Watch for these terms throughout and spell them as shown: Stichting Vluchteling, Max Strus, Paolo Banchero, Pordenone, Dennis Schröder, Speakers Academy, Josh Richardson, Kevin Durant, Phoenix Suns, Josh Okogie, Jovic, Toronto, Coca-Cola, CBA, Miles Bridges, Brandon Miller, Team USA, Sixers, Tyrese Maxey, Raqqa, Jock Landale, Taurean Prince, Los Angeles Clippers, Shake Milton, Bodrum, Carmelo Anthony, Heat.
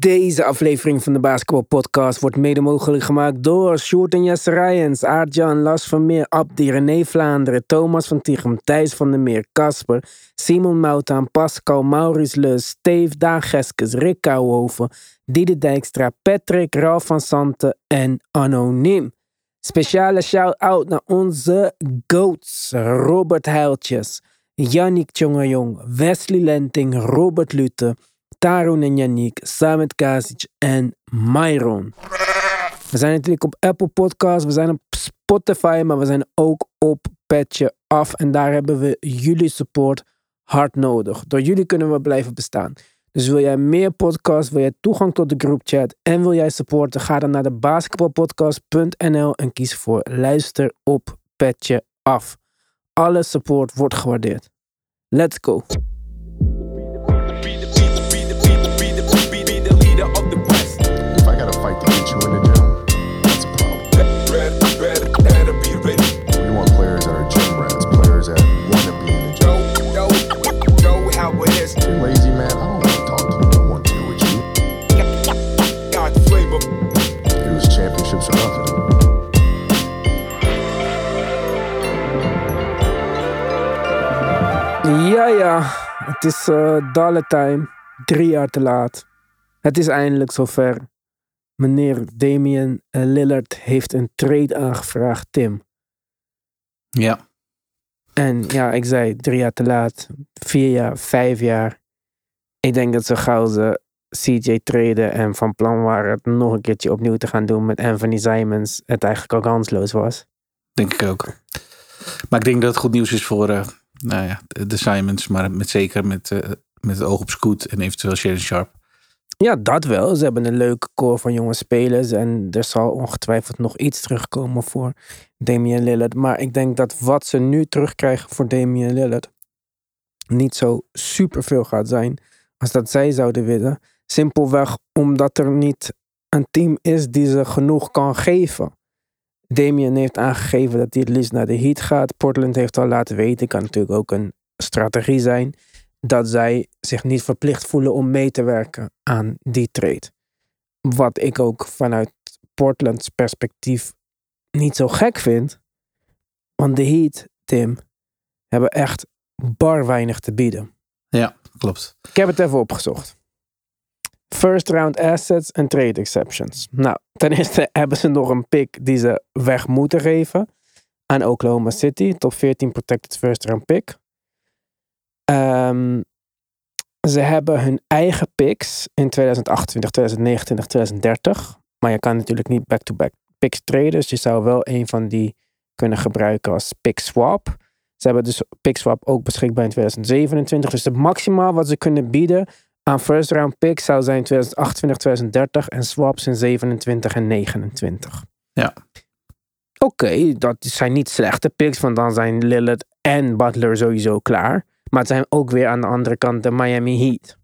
Deze aflevering van de Basketball Podcast wordt mede mogelijk gemaakt door Sjoerd en Jesse Rijens, Aardjan, Las Vermeer, Abdi, René Vlaanderen, Thomas van Tichem, Thijs van der Meer, Kasper, Simon Moutaan, Pascal, Maurits Leus, Steve, Daan Geskes, Rick Kouwhoven, Diede Dijkstra, Patrick, Ralf van Santen en Anoniem. Speciale shout-out naar onze GOATs, Robert Huiltjes, Yannick Tjongejong, Wesley Lenting, Robert Lutte, Tarun en Yannick, Samet Kazic en Myron. We zijn natuurlijk op Apple Podcasts, we zijn op Spotify, maar we zijn ook op Petje Af. En daar hebben we jullie support hard nodig. Door jullie kunnen we blijven bestaan. Dus wil jij meer podcasts, wil jij toegang tot de groupchat en wil jij supporten, ga dan naar de basketbalpodcast.nl en kies voor Luister op Petje Af. Alle support wordt gewaardeerd. Let's go! Ja, het is dollar time. 3 jaar te laat. Het is eindelijk zover. Meneer Damian Lillard heeft een trade aangevraagd, Tim. Ja. En ja, ik zei 3 jaar te laat. 4 jaar, 5 jaar. Ik denk dat ze gauw ze CJ traden en van plan waren het nog een keertje opnieuw te gaan doen met Anthony Simons. Het eigenlijk ook kansloos was. Denk ik ook. Maar ik denk dat het goed nieuws is voor... Nou ja, de Simons, maar met het oog op Scoot en eventueel Shaedon Sharpe. Ja, dat wel. Ze hebben een leuke core van jonge spelers. En er zal ongetwijfeld nog iets terugkomen voor Damian Lillard. Maar ik denk dat wat ze nu terugkrijgen voor Damian Lillard niet zo superveel gaat zijn als dat zij zouden willen. Simpelweg omdat er niet een team is die ze genoeg kan geven. Damian heeft aangegeven dat hij het liefst naar de Heat gaat. Portland heeft al laten weten, kan natuurlijk ook een strategie zijn, dat zij zich niet verplicht voelen om mee te werken aan die trade. Wat ik ook vanuit Portlands perspectief niet zo gek vind. Want de Heat, Tim, hebben echt bar weinig te bieden. Ja, klopt. Ik heb het even opgezocht. First round assets en trade exceptions. Nou, ten eerste hebben ze nog een pick die ze weg moeten geven aan Oklahoma City. Top 14 protected first round pick. Ze hebben hun eigen picks in 2028, 2029, 2030. Maar je kan natuurlijk niet back-to-back picks traden. Dus je zou wel een van die kunnen gebruiken als pick swap. Ze hebben dus pick swap ook beschikbaar in 2027. Dus het maximaal wat ze kunnen bieden aan first round pick zou zijn 2028, 2030 en swaps in 27 en 29. Ja. Oké, dat zijn niet slechte picks, want dan zijn Lillard en Butler sowieso klaar. Maar het zijn ook weer aan de andere kant de Miami Heat.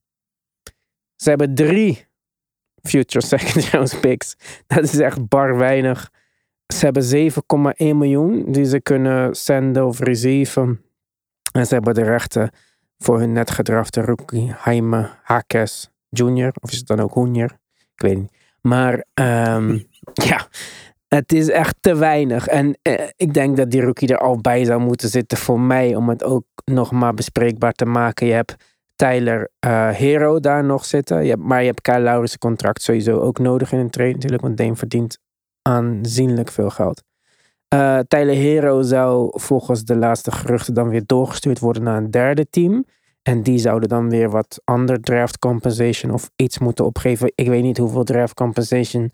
Ze hebben 3 future second round picks. Dat is echt bar weinig. Ze hebben 7,1 miljoen die ze kunnen zenden of receiven. En ze hebben de rechten voor hun net gedrafte rookie Jaime Jaquez Jr. Of is het dan ook Junior? Ik weet niet. Maar ja, het is echt te weinig. En ik denk dat die rookie er al bij zou moeten zitten voor mij. Om het ook nog maar bespreekbaar te maken. Je hebt Tyler Hero daar nog zitten. Maar je hebt Kyle Lowry's contract sowieso ook nodig in een trade natuurlijk. Want Dame verdient aanzienlijk veel geld. Tyler Hero zou volgens de laatste geruchten dan weer doorgestuurd worden naar een derde team. En die zouden dan weer wat ander draft compensation of iets moeten opgeven. Ik weet niet hoeveel draft compensation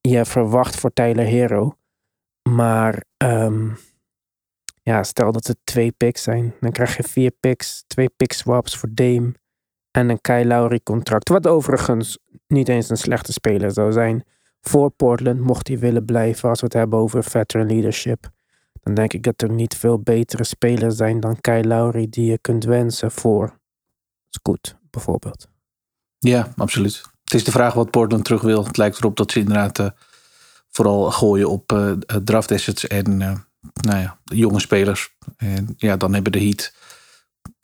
je verwacht voor Tyler Hero. Maar ja, stel dat het 2 picks zijn. Dan krijg je 4 picks, 2 pick swaps voor Dame en een Kyle Lowry contract. Wat overigens niet eens een slechte speler zou zijn. Voor Portland, mocht hij willen blijven, als we het hebben over veteran leadership, dan denk ik dat er niet veel betere spelers zijn dan Kyle Lowry die je kunt wensen voor Scoot, bijvoorbeeld. Ja, absoluut. Het is de vraag wat Portland terug wil. Het lijkt erop dat ze inderdaad vooral gooien op draft assets en jonge spelers. En ja, dan hebben de Heat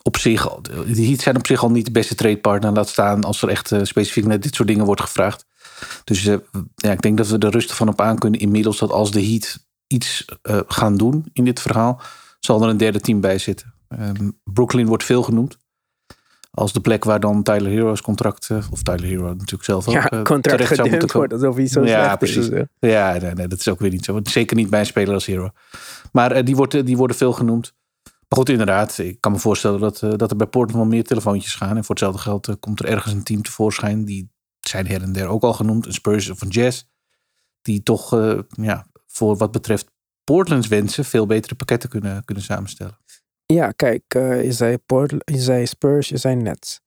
op zich, de Heat zijn op zich al niet de beste tradepartner. Laat staan als er echt specifiek naar dit soort dingen wordt gevraagd. Dus ja, ik denk dat we er rustig van op aan kunnen inmiddels dat als de Heat iets gaan doen in dit verhaal, zal er een derde team bij zitten. Brooklyn wordt veel genoemd als de plek waar dan Tyler Hero's contract, of Tyler Hero natuurlijk zelf ook, ja, contract gedumpt wordt alsof hij zo slecht precies. Is. Ja, nee, dat is ook weer niet zo. Zeker niet bij een speler als Hero. Maar die worden veel genoemd. Maar goed, inderdaad, ik kan me voorstellen dat er bij Portland wel meer telefoontjes gaan. En voor hetzelfde geld komt er ergens een team tevoorschijn. Die zijn her en der ook al genoemd. Een Spurs of een Jazz. Die toch voor wat betreft Portland's wensen veel betere pakketten kunnen samenstellen. Ja, kijk, je zei Portland, je zei Spurs, je zei Nets.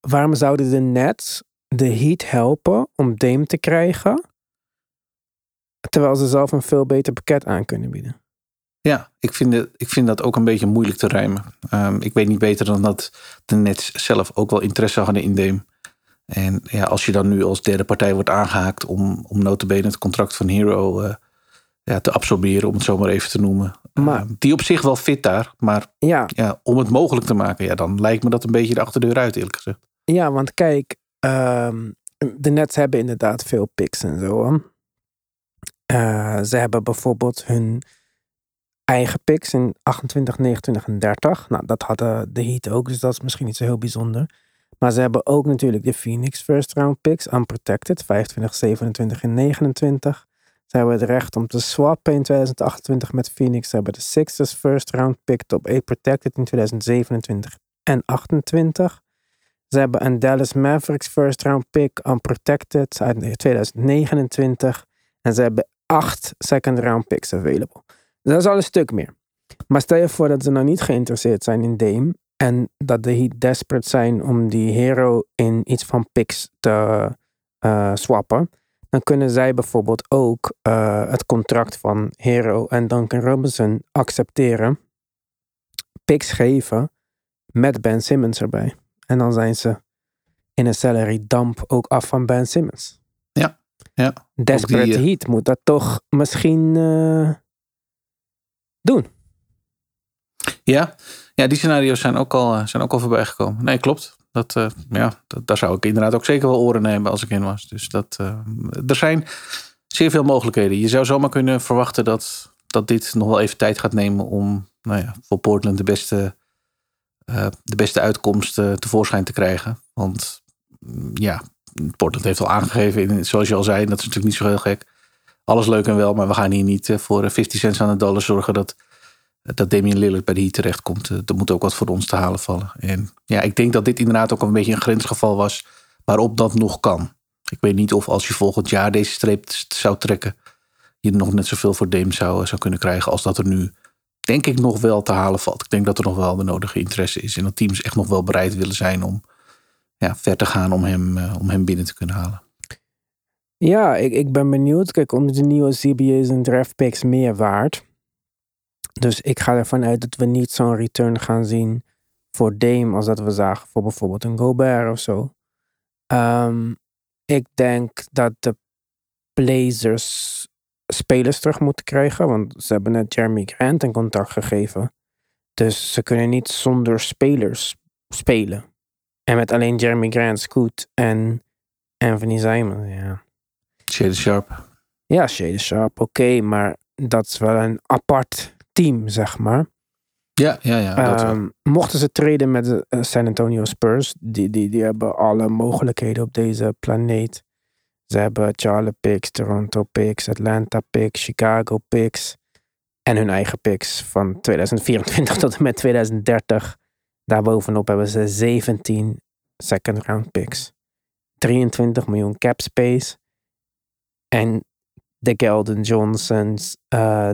Waarom zouden de Nets de Heat helpen om Dame te krijgen, terwijl ze zelf een veel beter pakket aan kunnen bieden? Ja, ik vind dat ook een beetje moeilijk te rijmen. Ik weet niet beter dan dat de Nets zelf ook wel interesse hadden in Dame. En ja, als je dan nu als derde partij wordt aangehaakt om nota bene het contract van Hero te absorberen, om het zo maar even te noemen. Maar, die op zich wel fit daar, maar ja, om het mogelijk te maken, ja, dan lijkt me dat een beetje de achterdeur uit, eerlijk gezegd. Ja, want kijk, de Nets hebben inderdaad veel picks en zo. Ze hebben bijvoorbeeld hun eigen picks in 28, 29 en 30. Nou, dat hadden de Heat ook, dus dat is misschien niet zo heel bijzonder. Maar ze hebben ook natuurlijk de Phoenix first round picks, unprotected, 25, 27 en 29. Ze hebben het recht om te swappen in 2028 met Phoenix. Ze hebben de Sixers first round pick, top 8 protected in 2027 en 28. Ze hebben een Dallas Mavericks first round pick, unprotected, uit 2029. En ze hebben 8 second round picks available. Dat is al een stuk meer. Maar stel je voor dat ze nou niet geïnteresseerd zijn in Dame. En dat de Heat desperate zijn om die Hero in iets van picks te swappen. Dan kunnen zij bijvoorbeeld ook het contract van Hero en Duncan Robinson accepteren. Picks geven met Ben Simmons erbij. En dan zijn ze in een salary dump ook af van Ben Simmons. Ja. Desperate Heat moet dat toch misschien doen. Ja, die scenario's zijn ook al voorbij gekomen. Nee, klopt. Daar zou ik inderdaad ook zeker wel oren nemen als ik in was. Dus er zijn zeer veel mogelijkheden. Je zou zomaar kunnen verwachten dat dit nog wel even tijd gaat nemen om voor Portland de beste uitkomst tevoorschijn te krijgen. Want ja, Portland heeft al aangegeven, zoals je al zei, dat is natuurlijk niet zo heel gek. Alles leuk en wel, maar we gaan hier niet voor 50 cents aan de dollar zorgen dat Damian Lillard bij de Heat terechtkomt. Er moet ook wat voor ons te halen vallen. En ja, ik denk dat dit inderdaad ook een beetje een grensgeval was waarop dat nog kan. Ik weet niet of als je volgend jaar deze streep zou trekken, je nog net zoveel voor Dame zou kunnen krijgen als dat er nu, denk ik, nog wel te halen valt. Ik denk dat er nog wel de nodige interesse is en dat teams echt nog wel bereid willen zijn om ver te gaan om hem binnen te kunnen halen. Ja, ik ben benieuwd. Kijk, onder de nieuwe CBA zijn draftpicks meer waard. Dus ik ga ervan uit dat we niet zo'n return gaan zien voor Dame als dat we zagen voor bijvoorbeeld een Gobert of zo. Ik denk dat de Blazers spelers terug moeten krijgen, want ze hebben net Jeremy Grant een contract gegeven. Dus ze kunnen niet zonder spelers spelen. En met alleen Jeremy Grant, Scoot en Anthony Simons, ja. Shaedon Sharpe. Ja, Shaedon Sharpe, oké, maar dat is wel een apart team, zeg maar. Ja, dat wel. Mochten ze traden met de San Antonio Spurs, die hebben alle mogelijkheden op deze planeet. Ze hebben Charlotte picks, Toronto picks, Atlanta picks, Chicago picks en hun eigen picks van 2024 tot en met 2030. Daarbovenop hebben ze 17 second round picks, 23 miljoen cap space en de Keldon Johnsons,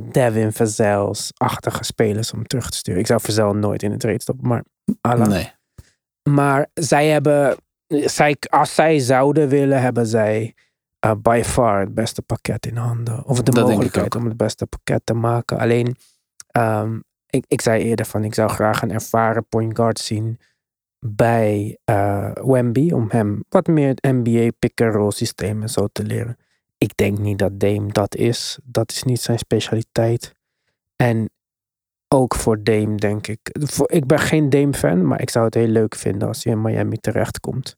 Devin Verzels, achtige spelers om terug te sturen. Ik zou Verzels nooit in de trade stoppen, maar Allah. Nee. Maar als zij zouden willen, hebben zij by far het beste pakket in handen. Of de dat mogelijkheid om het beste pakket te maken. Alleen, ik zei eerder van, ik zou graag een ervaren point guard zien bij Wemby. Om hem wat meer het NBA pick-and-roll systeem en zo te leren. Ik denk niet dat Dame dat is. Dat is niet zijn specialiteit. En ook voor Dame, denk ik. Ik ben geen Dame-fan, maar ik zou het heel leuk vinden als hij in Miami terechtkomt.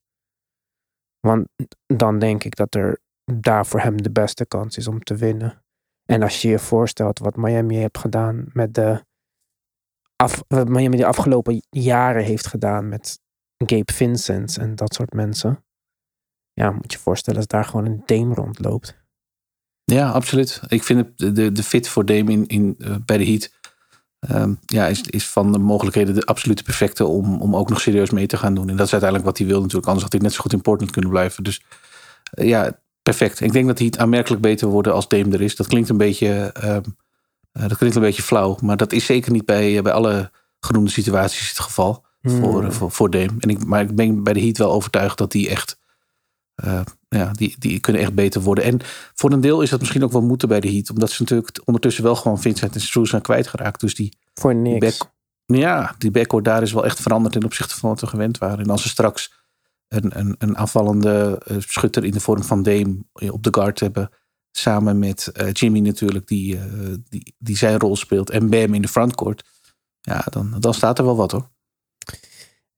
Want dan denk ik dat er daar voor hem de beste kans is om te winnen. En als je je voorstelt wat Miami heeft gedaan met wat Miami de afgelopen jaren heeft gedaan met Gabe Vincent en dat soort mensen. Ja, moet je voorstellen als daar gewoon een Dame rondloopt. Ja, absoluut. Ik vind de fit voor Dame bij de Heat is van de mogelijkheden de absolute perfecte om ook nog serieus mee te gaan doen. En dat is uiteindelijk wat hij wil natuurlijk. Anders had hij net zo goed in Portland kunnen blijven. Dus perfect. Ik denk dat de Heat aanmerkelijk beter worden als Dame er is. Dat klinkt een beetje, flauw. Maar dat is zeker niet bij alle genoemde situaties het geval voor Dame. Maar ik ben bij de Heat wel overtuigd dat die echt... die kunnen echt beter worden. En voor een deel is dat misschien ook wel moeten bij de Heat. Omdat ze natuurlijk ondertussen wel gewoon Vincent en Strus zijn kwijtgeraakt. Dus die voor niks. Die backcourt daar is wel echt veranderd ten opzichte van wat we gewend waren. En als ze straks een aanvallende schutter in de vorm van Dame op de guard hebben. Samen met Jimmy natuurlijk, die zijn rol speelt. En Bam in de frontcourt. Ja, dan staat er wel wat hoor.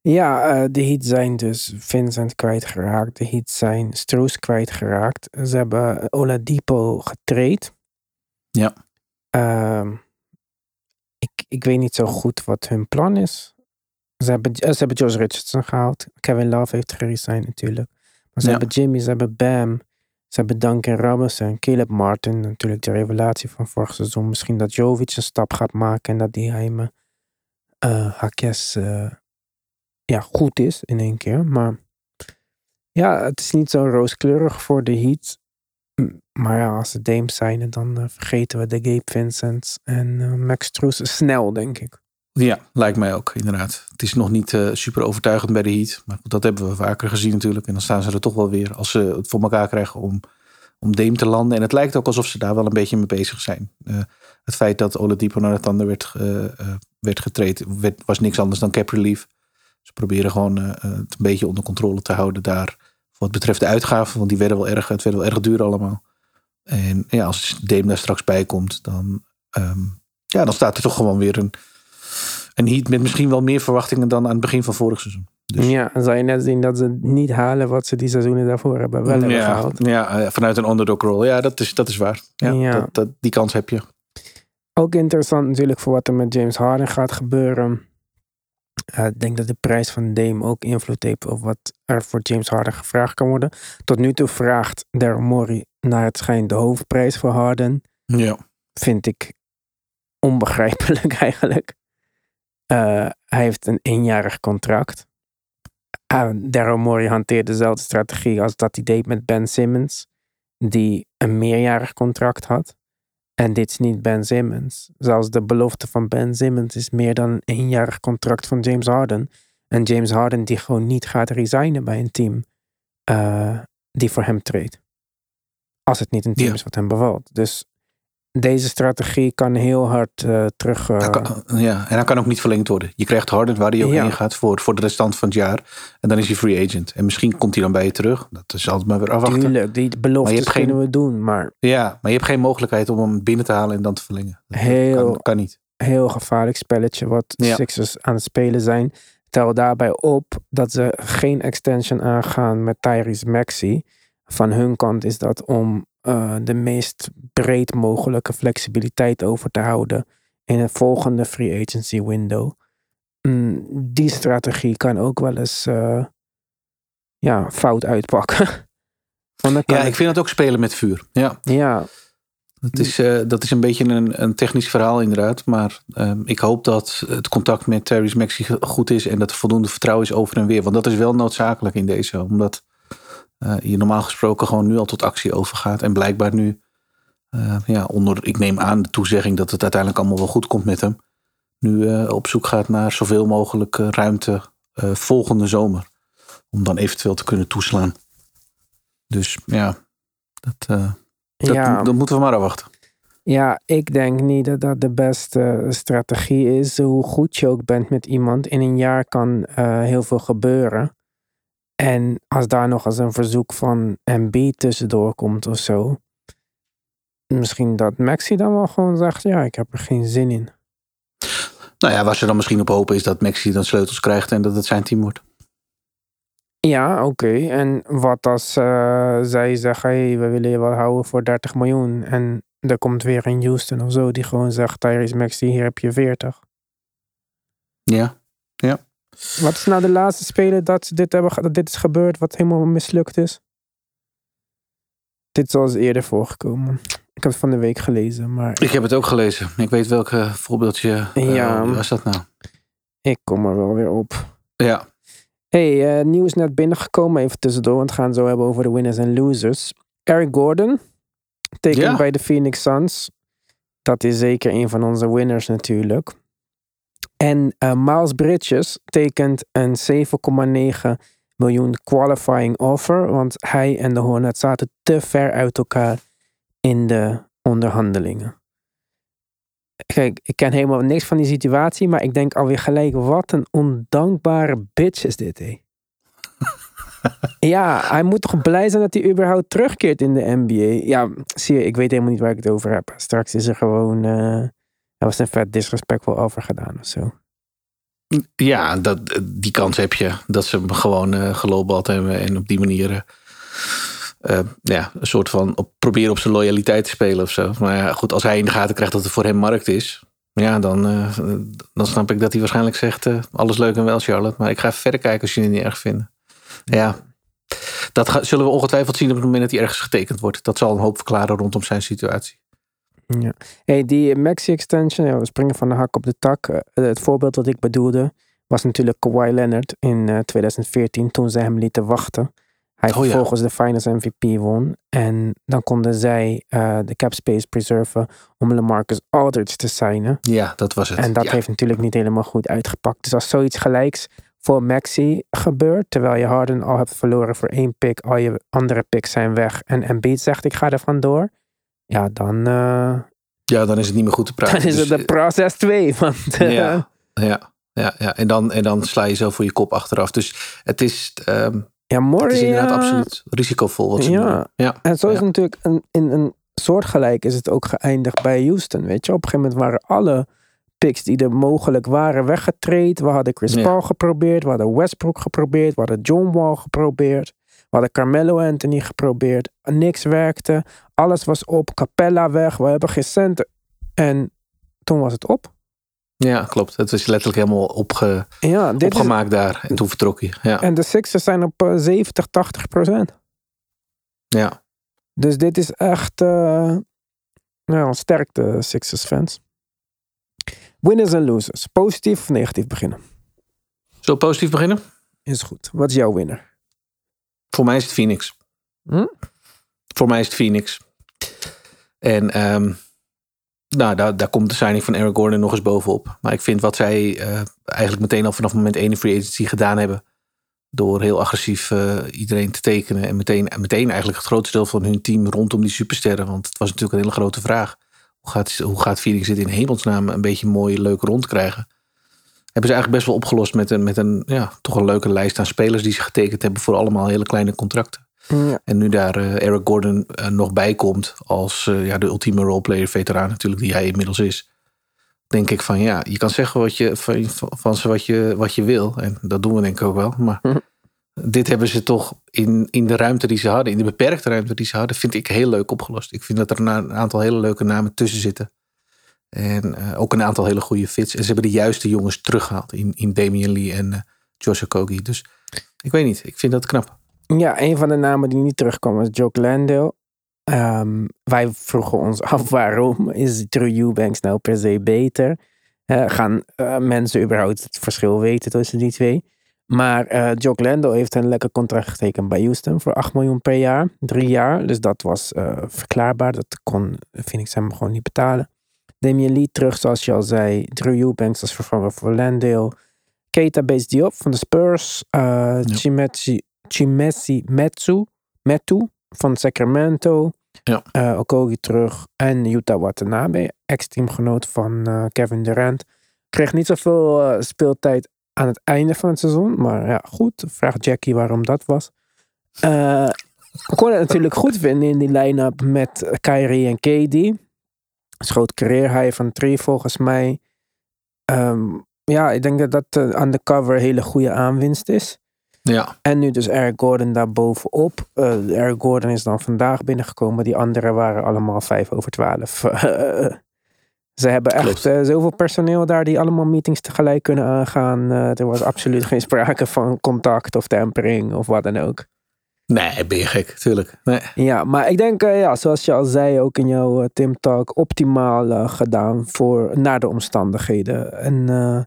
Ja, de Heat zijn dus Vincent kwijtgeraakt. De Heat zijn Strus kwijtgeraakt. Ze hebben Oladipo getraind. Ja. Ik weet niet zo goed wat hun plan is. Ze hebben Josh Richardson gehaald. Kevin Love heeft geresigned natuurlijk. Maar ze hebben Jimmy, ze hebben Bam. Ze hebben Duncan Robinson, Caleb Martin. Natuurlijk de revelatie van vorig seizoen. Misschien dat Jovic een stap gaat maken. En dat die geheime hakjes... goed is in één keer. Maar ja, het is niet zo rooskleurig voor de Heat. Maar ja, als ze Dame zijn, dan vergeten we de Gabe Vincent en Max Strus snel, denk ik. Ja, lijkt mij ook, inderdaad. Het is nog niet super overtuigend bij de Heat. Maar dat hebben we vaker gezien natuurlijk. En dan staan ze er toch wel weer als ze het voor elkaar krijgen om Dame te landen. En het lijkt ook alsof ze daar wel een beetje mee bezig zijn. Het feit dat Oladipo naar de tanden werd getraind, was niks anders dan cap relief. Ze proberen gewoon het een beetje onder controle te houden daar. Wat betreft de uitgaven, want die werden wel erg. Het werd wel erg duur allemaal. En ja, als Dame daar straks bij komt, dan staat er toch gewoon weer een Heat met misschien wel meer verwachtingen dan aan het begin van vorig seizoen. Dus. Ja, dan zou je net zien dat ze niet halen wat ze die seizoenen daarvoor hebben hebben gehaald. Ja, vanuit een underdog rol. Ja, dat is waar. Ja. Die kans heb je. Ook interessant natuurlijk voor wat er met James Harden gaat gebeuren. Ik denk dat de prijs van Dame ook invloed heeft op wat er voor James Harden gevraagd kan worden. Tot nu toe vraagt Daryl Morey naar het schijnt de hoofdprijs voor Harden. Ja. Vind ik onbegrijpelijk eigenlijk. Hij heeft een 1-jarig contract. Daryl Morey hanteert dezelfde strategie als dat hij deed met Ben Simmons. Die een meerjarig contract had. En dit is niet Ben Simmons. Zelfs de belofte van Ben Simmons is meer dan een eenjarig contract van James Harden. En James Harden die gewoon niet gaat resignen bij een team die voor hem treedt. Als het niet een team is wat hem bevalt. Dus deze strategie kan heel hard terug... en hij kan ook niet verlengd worden. Je krijgt Harden waar hij ook heen gaat voor de restant van het jaar. En dan is hij free agent. En misschien komt hij dan bij je terug. Dat is altijd maar weer afwachten. Tuurlijk, die beloftes kunnen we doen. Maar... Ja, maar je hebt geen mogelijkheid om hem binnen te halen en dan te verlengen. Dat kan niet. Heel gevaarlijk spelletje wat Sixers aan het spelen zijn. Tel daarbij op dat ze geen extension aangaan met Tyrese Maxey. Van hun kant is dat om... de meest breed mogelijke flexibiliteit over te houden in een volgende free agency window. Die strategie kan ook wel eens fout uitpakken. Ik vind dat ook spelen met vuur. Ja. Dat is een beetje een technisch verhaal inderdaad, maar ik hoop dat het contact met Tyrese Maxey goed is en dat er voldoende vertrouwen is over en weer, want dat is wel noodzakelijk in deze, omdat je normaal gesproken gewoon nu al tot actie overgaat. En blijkbaar nu, ik neem aan de toezegging dat het uiteindelijk allemaal wel goed komt met hem. Nu op zoek gaat naar zoveel mogelijk ruimte volgende zomer. Om dan eventueel te kunnen toeslaan. Dus dat moeten we maar afwachten. Ja, ik denk niet dat dat de beste strategie is. Hoe goed je ook bent met iemand. In een jaar kan heel veel gebeuren. En als daar nog eens een verzoek van Embiid tussendoor komt of zo. Misschien dat Maxey dan wel gewoon zegt, ik heb er geen zin in. Nou ja, waar ze dan misschien op hopen is dat Maxey dan sleutels krijgt en dat het zijn team wordt. Ja, oké. En wat als zij zeggen, hey, we willen je wel houden voor 30 miljoen. En er komt weer een Houston of zo die gewoon zegt, Tyrese Maxey, hier heb je 40. Ja. Wat is nou de laatste speler dat dit is gebeurd, wat helemaal mislukt is? Dit is al eens eerder voorgekomen. Ik heb het van de week gelezen, maar... Ik heb het ook gelezen. Ik weet welk voorbeeldje was dat nou. Ik kom er wel weer op. Ja. Hey, nieuws net binnengekomen, even tussendoor, want we gaan het zo hebben over de winners en losers. Eric Gordon, tekent bij de Phoenix Suns. Dat is zeker een van onze winners natuurlijk. En Miles Bridges tekent een 7,9 miljoen qualifying offer, want hij en de Hornets zaten te ver uit elkaar in de onderhandelingen. Kijk, ik ken helemaal niks van die situatie, maar ik denk alweer gelijk, wat een ondankbare bitch is dit, hé. Ja, hij moet toch blij zijn dat hij überhaupt terugkeert in de NBA. Ja, zie je, ik weet helemaal niet waar ik het over heb. Straks is er gewoon... Er was een vet disrespectful over gedaan of zo. Ja, die kans heb je. Dat ze hem gewoon geloofbald hebben en op die manier... een soort van proberen op zijn loyaliteit te spelen of zo. Maar ja, goed, als hij in de gaten krijgt dat er voor hem markt is... Ja, dan snap ik dat hij waarschijnlijk zegt... alles leuk en wel, Charlotte, maar ik ga even verder kijken als jullie het niet erg vinden. Ja, dat zullen we ongetwijfeld zien op het moment dat hij ergens getekend wordt. Dat zal een hoop verklaren rondom zijn situatie. Ja. Hey, die Maxi-extension, we springen van de hak op de tak. Het voorbeeld dat ik bedoelde was natuurlijk Kawhi Leonard in 2014... toen ze hem lieten wachten. Hij vervolgens de Finals MVP won. En dan konden zij de cap space preserven om LaMarcus Aldridge te signen. Ja, dat was het. En dat heeft natuurlijk niet helemaal goed uitgepakt. Dus als zoiets gelijks voor Maxey gebeurt, terwijl je Harden al hebt verloren voor 1 pick, al je andere picks zijn weg en Embiid zegt ik ga er vandoor, ja, dan... dan is het niet meer goed te praten. Dan is het de process 2. Ja. En dan sla je zo voor je kop achteraf. Dus het is... Morey, het is inderdaad absoluut risicovol wat ze doen. Ja. En zo is het natuurlijk in een soortgelijk is het ook geëindigd bij Houston. Weet je? Op een gegeven moment waren alle picks die er mogelijk waren weggetraind. We hadden Chris Paul geprobeerd. We hadden Westbrook geprobeerd. We hadden John Wall geprobeerd. We hadden Carmelo Anthony geprobeerd. Niks werkte. Alles was op. Capella weg. We hebben geen centen. En toen was het op. Ja, klopt. Het is letterlijk helemaal opgemaakt daar. En toen vertrok hij. Ja. En de Sixers zijn op 70-80%. Ja. Dus dit is echt sterkte Sixers fans. Winners en losers. Positief of negatief beginnen? Zullen we positief beginnen? Is goed. Wat is jouw winner? Voor mij is het Phoenix. En... Nou, daar komt de signing van Eric Gordon nog eens bovenop. Maar ik vind wat zij eigenlijk meteen al vanaf moment 1 in free agency gedaan hebben. Door heel agressief iedereen te tekenen. En meteen eigenlijk het grootste deel van hun team rondom die supersterren. Want het was natuurlijk een hele grote vraag. Hoe gaat Phoenix dit in hemelsnaam een beetje mooi, leuk rond krijgen? Hebben ze eigenlijk best wel opgelost met een toch een leuke lijst aan spelers die ze getekend hebben voor allemaal hele kleine contracten. Ja. En nu daar Eric Gordon nog bij komt als de ultieme roleplayer veteraan natuurlijk die hij inmiddels is, denk ik van ja, je kan zeggen wat je van ze wat je wil en dat doen we denk ik ook wel, maar dit hebben ze toch in de ruimte die ze hadden, in de beperkte ruimte die ze hadden, vind ik heel leuk opgelost. Ik vind dat er een aantal hele leuke namen tussen zitten en ook een aantal hele goede fits en ze hebben de juiste jongens teruggehaald in Damian Lee en Josh Okogie, dus ik weet niet, ik vind dat knap. Ja, een van de namen die niet terugkwam was Jock Landale. Wij vroegen ons af waarom is Drew Eubanks nou per se beter? Gaan mensen überhaupt het verschil weten tussen die twee? Maar Jock Landale heeft een lekker contract getekend bij Houston voor 8 miljoen per jaar. 3 jaar, dus dat was verklaarbaar. Dat kon Phoenix hem gewoon niet betalen. Damian Lee terug, zoals je al zei. Drew Eubanks als vervanger voor Landale. Keita Bates Diop van de Spurs. Chimezie Metu van Sacramento. Ja. Okogie terug. En Yuta Watanabe, ex-teamgenoot van Kevin Durant. Kreeg niet zoveel speeltijd aan het einde van het seizoen. Maar ja, goed. Vraag Jackie waarom dat was. Ik kon het natuurlijk goed vinden in die line-up met Kyrie en KD. Schoot career high van 3 volgens mij. Ja, ik denk dat dat aan de cover een hele goede aanwinst is. Ja. En nu dus Eric Gordon daar bovenop. Eric Gordon is dan vandaag binnengekomen. Die anderen waren allemaal 11:05. Ze hebben echt zoveel personeel daar die allemaal meetings tegelijk kunnen aangaan. Er was absoluut geen sprake van contact of tempering of wat dan ook. Nee, ben je gek, tuurlijk. Nee. Ja, maar ik denk, zoals je al zei, ook in jouw Tim Talk, optimaal gedaan naar de omstandigheden. En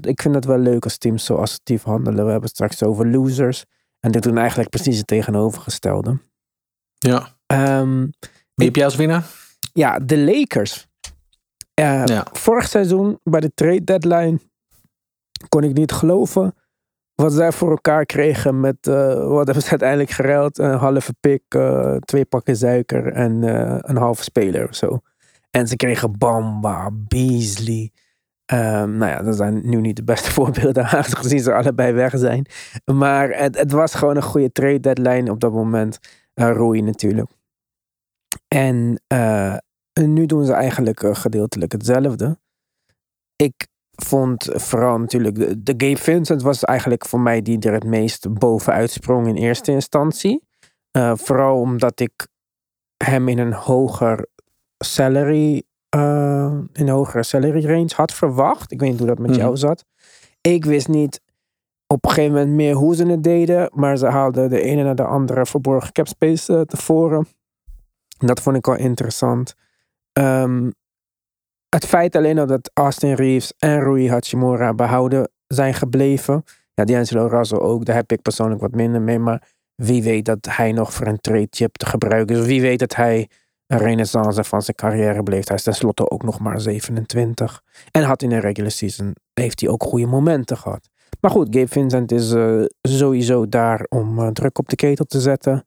ik vind het wel leuk als teams zo assertief handelen. We hebben het straks over losers. En dit doen eigenlijk precies het tegenovergestelde. Ja. Wie heb jij als winnaar? Ja, de Lakers. Vorig seizoen, bij de trade deadline, kon ik niet geloven wat zij voor elkaar kregen met wat hebben ze uiteindelijk geruild. Een halve pick, 2 pakken suiker en een halve speler of zo. En ze kregen Bamba, Beasley. Dat zijn nu niet de beste voorbeelden aangezien ze allebei weg zijn. Maar het was gewoon een goede trade deadline op dat moment. Roei natuurlijk. En nu doen ze eigenlijk gedeeltelijk hetzelfde. Ik vond vooral natuurlijk de Gabe Vincent was eigenlijk voor mij die er het meest bovenuit sprong in eerste instantie. Vooral omdat ik hem in een hoger salary range had verwacht. Ik weet niet hoe dat met jou zat. Ik wist niet op een gegeven moment meer hoe ze het deden, maar ze haalden de ene naar de andere verborgen cap space tevoren. Dat vond ik wel interessant. Het feit alleen al dat Austin Reeves en Rui Hachimura behouden zijn gebleven. Ja, D'Angelo Russell ook. Daar heb ik persoonlijk wat minder mee. Maar wie weet dat hij nog voor een trade chip te gebruiken is. Wie weet dat hij een renaissance van zijn carrière beleeft. Hij is tenslotte ook nog maar 27. En had in de regular season heeft hij ook goede momenten gehad. Maar goed, Gabe Vincent is sowieso daar om druk op de ketel te zetten.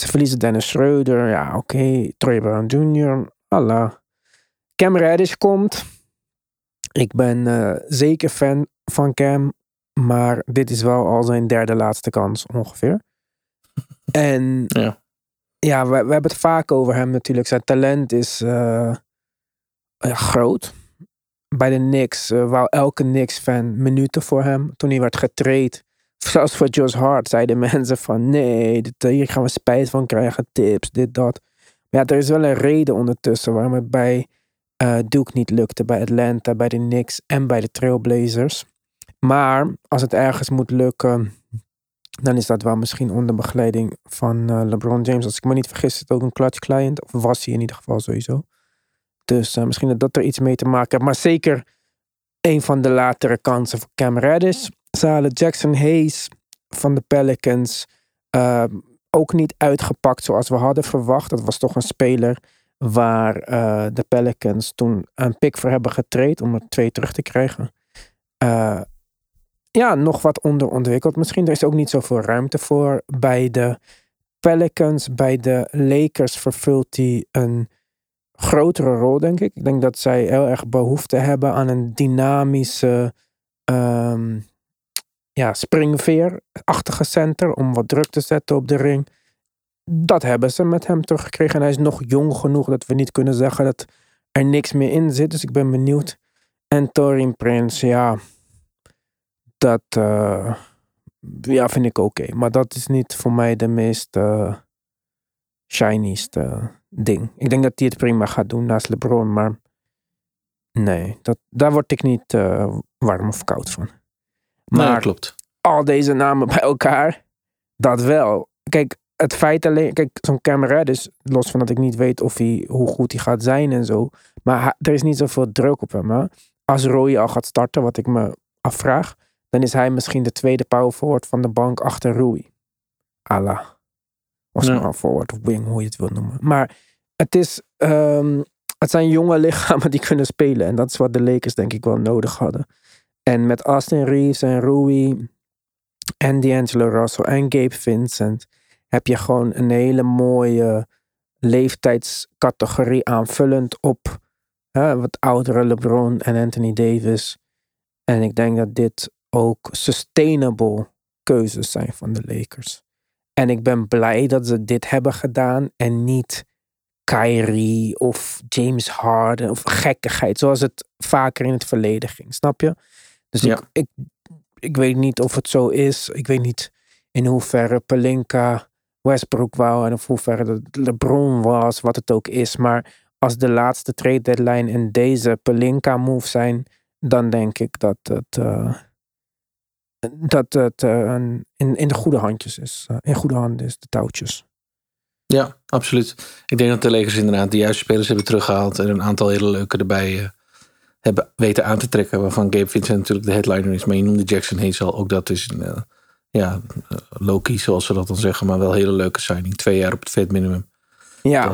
Ze verliezen Dennis Schröder. Ja, oké. Troy Brown Jr. Allah. Cam Reddish komt. Ik ben zeker fan van Cam. Maar dit is wel al zijn derde laatste kans ongeveer. En we hebben het vaak over hem natuurlijk. Zijn talent is groot. Bij de Knicks wou elke Knicks-fan minuten voor hem. Toen hij werd getraind. Zelfs voor Josh Hart zeiden mensen van nee, hier gaan we spijt van krijgen, tips, dit, dat. Maar ja, er is wel een reden ondertussen waarom het bij Duke niet lukte, bij Atlanta, bij de Knicks en bij de Trailblazers. Maar als het ergens moet lukken, dan is dat wel misschien onder begeleiding van LeBron James. Als ik me niet vergis, is het ook een clutch client. Of was hij in ieder geval sowieso. Dus misschien dat er iets mee te maken heeft. Maar zeker een van de latere kansen voor Cam Reddish. Ze halen Jackson Hayes van de Pelicans. Ook niet uitgepakt zoals we hadden verwacht. Dat was toch een speler waar de Pelicans toen een pick voor hebben getraind om er 2 terug te krijgen. Nog wat onderontwikkeld. Misschien er is ook niet zoveel ruimte voor. Bij de Pelicans, bij de Lakers vervult hij een grotere rol, denk ik. Ik denk dat zij heel erg behoefte hebben aan een dynamische springveer-achtige center om wat druk te zetten op de ring. Dat hebben ze met hem teruggekregen. En hij is nog jong genoeg dat we niet kunnen zeggen dat er niks meer in zit. Dus ik ben benieuwd. En Taurean Prince, dat vind ik oké. Maar dat is niet voor mij de meest shinieste ding. Ik denk dat hij het prima gaat doen naast LeBron, maar nee, daar word ik niet warm of koud van. Maar nee, klopt. Al deze namen bij elkaar, dat wel. Kijk, het feit alleen... Kijk, zo'n camera, dus los van dat ik niet weet hoe goed hij gaat zijn en zo. Maar er is niet zoveel druk op hem. Hè? Als Roy al gaat starten, wat ik me afvraag, dan is hij misschien de tweede power forward van de bank achter Roy. Ala. Of small forward of wing, hoe je het wilt noemen. Maar het is... het zijn jonge lichamen die kunnen spelen. En dat is wat de Lakers denk ik wel nodig hadden. En met Austin Reeves en Rui en D'Angelo Russell en Gabe Vincent heb je gewoon een hele mooie leeftijdscategorie aanvullend op wat oudere LeBron en Anthony Davis. En ik denk dat dit ook sustainable keuzes zijn van de Lakers. En ik ben blij dat ze dit hebben gedaan en niet Kyrie of James Harden of gekkigheid, zoals het vaker in het verleden ging, snap je? Dus ja. Ik weet niet of het zo is. Ik weet niet in hoeverre Pelinka Westbrook wou en of hoeverre LeBron was, wat het ook is. Maar als de laatste trade deadline en deze Pelinka move zijn, dan denk ik dat het in de goede handjes is. In goede handen is de touwtjes. Ja, absoluut. Ik denk dat de Lakers inderdaad de juiste spelers hebben teruggehaald en een aantal hele leuke erbij hebben weten aan te trekken, waarvan Gabe Vincent natuurlijk de headliner is, maar je noemde Jackson Hayes al, ook dat is een low-key, zoals ze dat dan zeggen, maar wel hele leuke signing. 2 jaar op het vet minimum. Ja.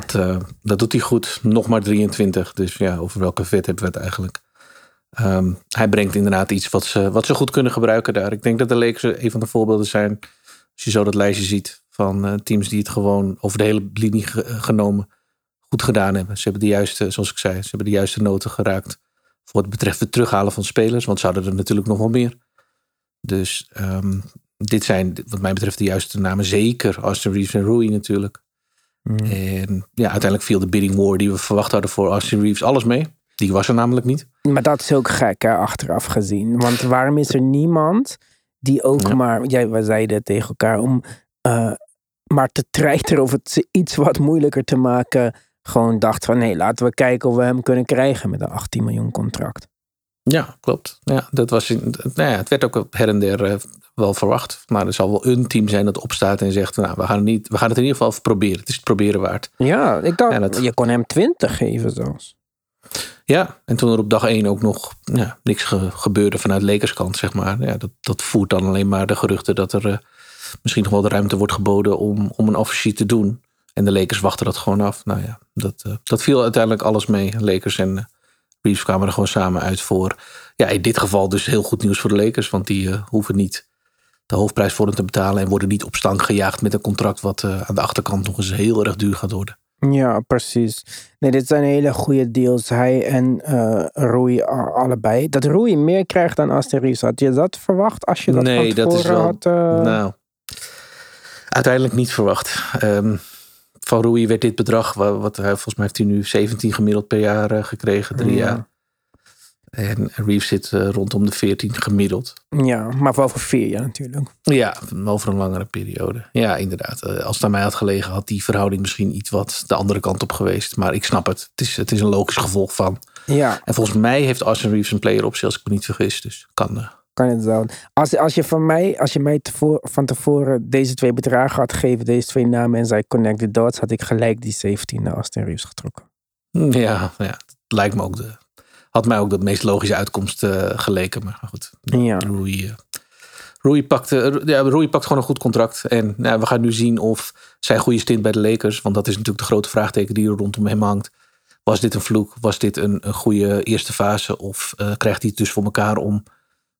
Dat doet hij goed. Nog maar 23, dus ja, over welke vet hebben we het eigenlijk? Hij brengt inderdaad iets wat ze goed kunnen gebruiken daar. Ik denk dat de Lakers een van de voorbeelden zijn, als je zo dat lijstje ziet, van teams die het gewoon over de hele linie genomen goed gedaan hebben. Ze hebben de juiste, zoals ik zei, ze hebben de juiste noten geraakt voor wat betreft het terughalen van spelers, want ze hadden er natuurlijk nog wel meer. Dus dit zijn, wat mij betreft, de juiste namen. Zeker Austin Reeves en Rui natuurlijk. Mm. En ja, uiteindelijk viel de bidding war die we verwacht hadden voor Austin Reeves alles mee. Die was er namelijk niet. Maar dat is ook gek, hè, achteraf gezien. Want waarom is er niemand die ook we zeiden tegen elkaar om maar te treiteren of het iets wat moeilijker te maken, gewoon dacht van nee, laten we kijken of we hem kunnen krijgen met een 18 miljoen contract. Ja, klopt. Ja, dat was, het werd ook her en der wel verwacht. Maar er zal wel een team zijn dat opstaat en zegt, nou, we gaan het in ieder geval proberen. Het is het proberen waard. Ja, ik dacht, je kon hem 20 geven zelfs. Ja, en toen er op dag 1 ook nog niks gebeurde vanuit Lakerskant, zeg maar. Ja, dat voert dan alleen maar de geruchten dat er misschien nog wel de ruimte wordt geboden om een officier te doen. En de Lakers wachten dat gewoon af. Nou ja, dat viel uiteindelijk alles mee. Lakers en Reeves kwamen er gewoon samen uit voor. Ja, in dit geval dus heel goed nieuws voor de Lakers. Want die hoeven niet de hoofdprijs voor hem te betalen. En worden niet op stank gejaagd met een contract wat aan de achterkant nog eens heel erg duur gaat worden. Ja, precies. Nee, dit zijn hele goede deals. Hij en Rui allebei. Dat Rui meer krijgt dan Austin Reeves. Had je dat verwacht als je dat van tevoren had? Nou, uiteindelijk niet verwacht. Van Rui werd dit bedrag, wat hij, volgens mij heeft hij nu 17 gemiddeld per jaar gekregen, 3 jaar. En Reeves zit rondom de 14 gemiddeld. Ja, maar wel voor 4 jaar natuurlijk. Ja, over een langere periode. Ja, inderdaad. Als het aan mij had gelegen, had die verhouding misschien iets wat de andere kant op geweest. Maar ik snap het. Het is een logisch gevolg van. Ja. En volgens mij heeft Austin Reeves een player optie, als ik me niet vergis. Dus kan... Kan het wel. Als je mij van tevoren deze 2 bedragen had gegeven, deze 2 namen en zei connect the dots, had ik gelijk die 17 naar Austin Reeves getrokken. Ja, dat lijkt me ook had mij ook de meest logische uitkomst geleken. Maar goed, ja. Rui pakt gewoon een goed contract. En we gaan nu zien of zijn goede stint bij de Lakers, want dat is natuurlijk de grote vraagteken die er rondom hem hangt. Was dit een vloek? Was dit een goede eerste fase? Of krijgt hij het dus voor elkaar om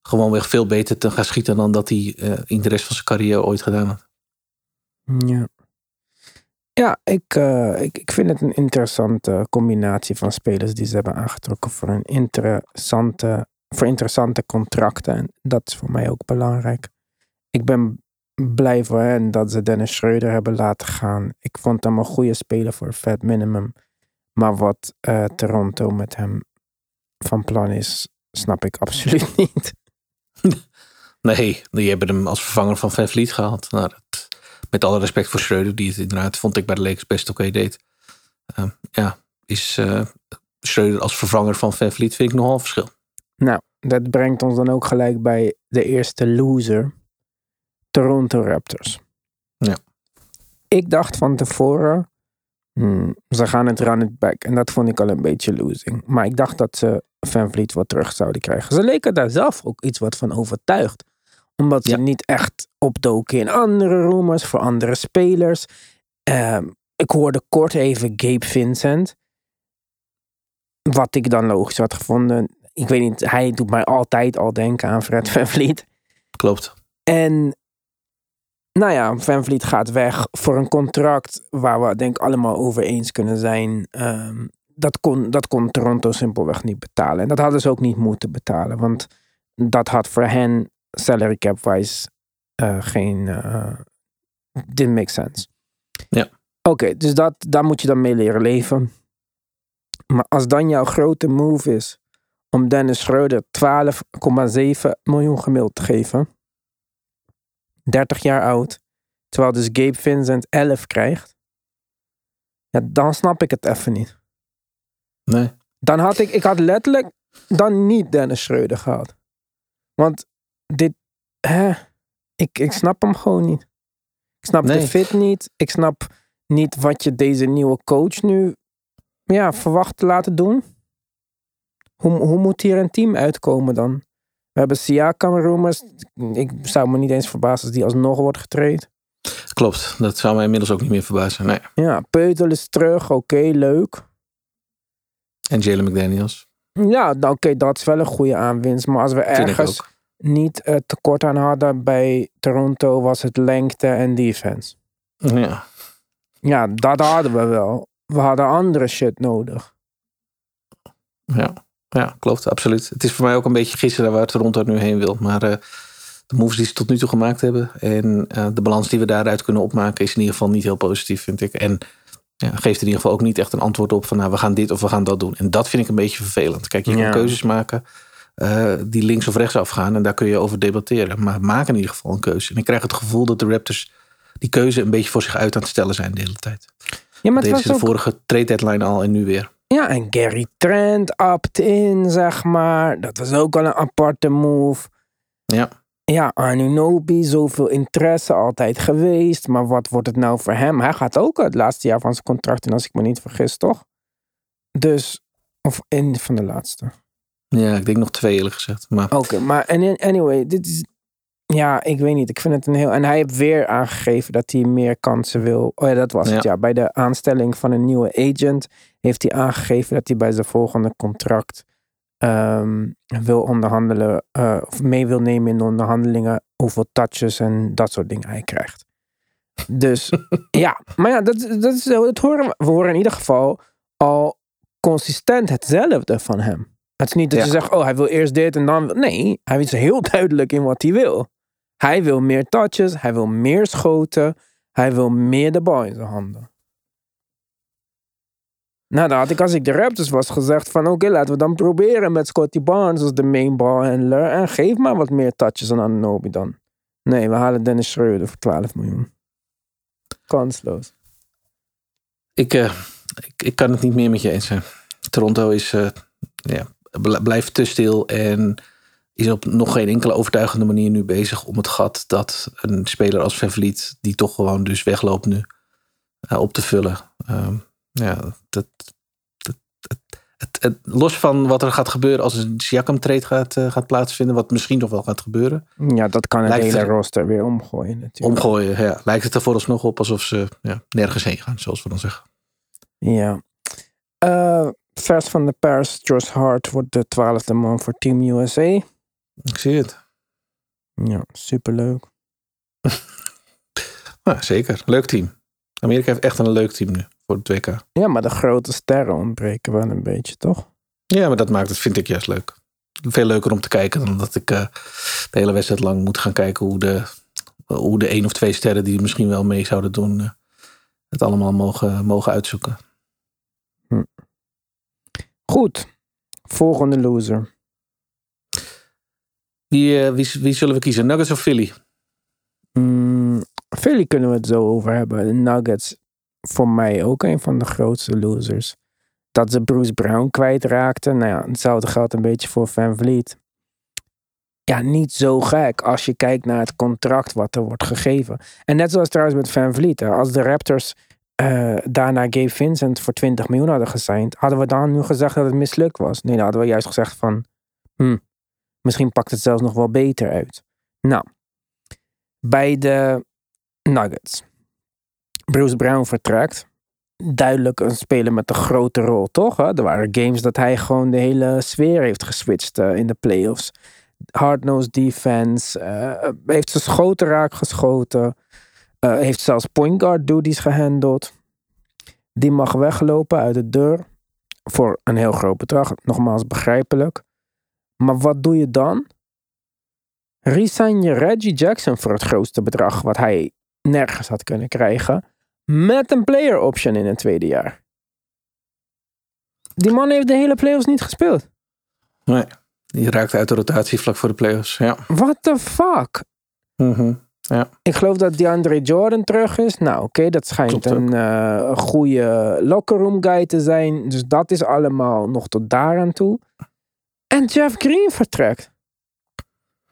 gewoonweg veel beter te gaan schieten dan dat hij in de rest van zijn carrière ooit gedaan had. Ja. Ja, ik vind het een interessante combinatie van spelers die ze hebben aangetrokken voor interessante contracten. En dat is voor mij ook belangrijk. Ik ben blij voor hen dat ze Dennis Schröder hebben laten gaan. Ik vond hem een goede speler voor vet minimum. Maar wat Toronto met hem van plan is, snap ik absoluut niet. Nee, die hebben hem als vervanger van VanVleet gehaald. Nou, met alle respect voor Schröder, die het inderdaad, vond ik, bij de Lakers best oké deed. Is Schröder als vervanger van VanVleet, vind ik nogal een verschil. Nou, dat brengt ons dan ook gelijk bij de eerste loser. Toronto Raptors. Ja. Ik dacht van tevoren, ze gaan het run it back. En dat vond ik al een beetje losing. Maar ik dacht dat ze VanVleet wat terug zouden krijgen. Ze leken daar zelf ook iets wat van overtuigd. Omdat ze niet echt opdoken in andere rumors, voor andere spelers. Ik hoorde kort even Gabe Vincent. Wat ik dan logisch had gevonden. Ik weet niet, hij doet mij altijd al denken aan Fred VanVleet. Klopt. En nou ja, VanVleet gaat weg voor een contract waar we denk allemaal over eens kunnen zijn. Dat kon Toronto simpelweg niet betalen. En dat hadden ze ook niet moeten betalen. Want dat had voor hen salary cap-wise geen... Didn't make sense. Ja. Oké, dus daar moet je dan mee leren leven. Maar als dan jouw grote move is om Dennis Schröder 12,7 miljoen gemiddeld te geven, 30 jaar oud, terwijl dus Gabe Vincent 11 krijgt, ja, dan snap ik het even niet. Nee. Dan had ik had letterlijk dan niet Dennis Schröder gehad. Want dit, ik snap hem gewoon niet. Ik snap de fit niet. Ik snap niet wat je deze nieuwe coach nu verwacht te laten doen. Hoe moet hier een team uitkomen dan? We hebben Siakam-rumors. Ik zou me niet eens verbazen als die alsnog wordt getraind. Klopt, dat zou mij inmiddels ook niet meer verbazen. Nee. Ja, Peutel is terug. Oké, leuk. En Jalen McDaniels. Ja, oké, dat is wel een goede aanwinst. Maar als we ergens niet tekort aan hadden bij Toronto, was het lengte en defense. Ja. Ja, dat hadden we wel. We hadden andere shit nodig. Ja, klopt, absoluut. Het is voor mij ook een beetje gisteren waar Toronto nu heen wil. Maar de moves die ze tot nu toe gemaakt hebben en de balans die we daaruit kunnen opmaken is in ieder geval niet heel positief, vind ik. En geeft in ieder geval ook niet echt een antwoord op van we gaan dit of we gaan dat doen. En dat vind ik een beetje vervelend. Kijk, je kan keuzes maken die links of rechts afgaan en daar kun je over debatteren. Maar maak in ieder geval een keuze. En ik krijg het gevoel dat de Raptors die keuze een beetje voor zich uit aan het stellen zijn de hele tijd. Ja, maar dat deden ze de vorige trade deadline al en nu weer. Ja, en Gary Trent opt-in, zeg maar. Dat was ook al een aparte move. Ja. Ja, Anunoby, zoveel interesse altijd geweest. Maar wat wordt het nou voor hem? Hij gaat ook het laatste jaar van zijn contract in, als ik me niet vergis, toch? Dus, of in van de laatste. Ja, ik denk nog 2 eerlijk gezegd. Maar... Oké, maar anyway, dit is... Ja, ik weet niet. Ik vind het een heel... En hij heeft weer aangegeven dat hij meer kansen wil. Oh ja, dat was het, ja. Bij de aanstelling van een nieuwe agent heeft hij aangegeven dat hij bij zijn volgende contract wil onderhandelen. Of mee wil nemen in de onderhandelingen. Hoeveel touches en dat soort dingen hij krijgt. Dus ja. Maar ja, dat horen we. We horen in ieder geval al consistent hetzelfde van hem. Het is niet dat je zegt, hij wil eerst dit en dan... Nee, hij is heel duidelijk in wat hij wil. Hij wil meer touches, hij wil meer schoten, hij wil meer de bal in zijn handen. Nou, dan had ik, als ik de Raptors was, gezegd van... Oké, laten we dan proberen met Scottie Barnes als de main ballhandler... en geef maar wat meer touches aan Anunoby dan. Nee, we halen Dennis Schröder voor 12 miljoen. Kansloos. Ik kan het niet meer met je eens zijn. Toronto is... blijft te stil en is op nog geen enkele overtuigende manier nu bezig om het gat dat een speler als VanVleet, die toch gewoon dus wegloopt nu, op te vullen. Los van wat er gaat gebeuren als een Siakam-trade gaat plaatsvinden, wat misschien nog wel gaat gebeuren. Ja, dat kan het hele roster weer omgooien natuurlijk. Lijkt het er vooralsnog op alsof ze nergens heen gaan, zoals we dan zeggen. Ja. Vers van de pers, Josh Hart wordt de 12e man voor Team USA. Ik zie het. Ja, superleuk. Nou, zeker. Leuk team. Amerika heeft echt een leuk team nu voor het WK. Ja, maar de grote sterren ontbreken wel een beetje, toch? Ja, maar dat maakt het, vind ik, juist leuk. Veel leuker om te kijken dan dat ik de hele wedstrijd lang moet gaan kijken hoe de 1 of 2 sterren die misschien wel mee zouden doen het allemaal mogen uitzoeken. Goed, volgende loser. Wie zullen we kiezen? Nuggets of Philly? Philly kunnen we het zo over hebben. Nuggets, voor mij ook een van de grootste losers. Dat ze Bruce Brown kwijtraakten. Nou ja, hetzelfde geldt een beetje voor VanVleet. Ja, niet zo gek als je kijkt naar het contract wat er wordt gegeven. En net zoals trouwens met VanVleet. Als de Raptors... daarna Gabe Vincent voor 20 miljoen hadden gesigned, hadden we dan nu gezegd dat het mislukt was? Nee, dan hadden we juist gezegd van... misschien pakt het zelfs nog wel beter uit. Nou, bij de Nuggets. Bruce Brown vertrekt. Duidelijk een speler met een grote rol, toch? Hè? Er waren games dat hij gewoon de hele sfeer heeft geswitcht in de playoffs. Hard-nosed defense. Heeft zijn schoten raak geschoten. Heeft zelfs point guard duties gehandeld. Die mag weglopen uit de deur. Voor een heel groot bedrag. Nogmaals, begrijpelijk. Maar wat doe je dan? Resign je Reggie Jackson voor het grootste bedrag wat hij nergens had kunnen krijgen. met een player option in het tweede jaar. Die man heeft de hele playoffs niet gespeeld. Nee, die raakt uit de rotatie vlak voor de playoffs. Ja. What the fuck? Mm-hmm. Ja. Ik geloof dat DeAndre Jordan terug is. Nou, oké, dat schijnt een goede lockerroom guy te zijn. Dus dat is allemaal nog tot daar aan toe. En Jeff Green vertrekt.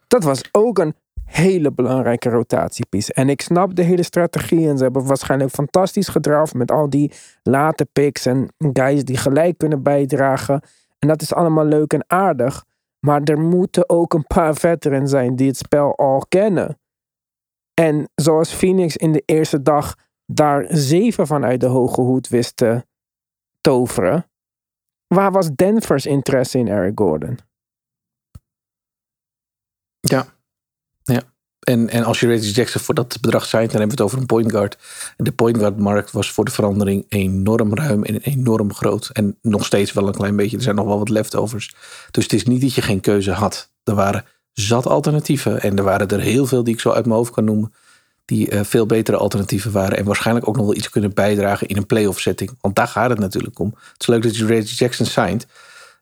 Dat was ook een hele belangrijke rotatiepiece. En ik snap de hele strategie. En ze hebben waarschijnlijk fantastisch gedraft met al die late picks en guys die gelijk kunnen bijdragen. En dat is allemaal leuk en aardig. Maar er moeten ook een paar veterans zijn die het spel al kennen. En zoals Phoenix in de eerste dag daar 7 van uit de hoge hoed wist te toveren. Waar was Denver's interesse in Eric Gordon? Ja. En als je Reggie Jackson voor dat bedrag zijn, dan hebben we het over een point guard. De point guard markt was voor de verandering enorm ruim en enorm groot. En nog steeds wel een klein beetje. Er zijn nog wel wat leftovers. Dus het is niet dat je geen keuze had. Er waren zat alternatieven. En er waren er heel veel die ik zo uit mijn hoofd kan noemen. Die veel betere alternatieven waren. En waarschijnlijk ook nog wel iets kunnen bijdragen in een playoff setting. Want daar gaat het natuurlijk om. Het is leuk dat je Reggie Jackson signed.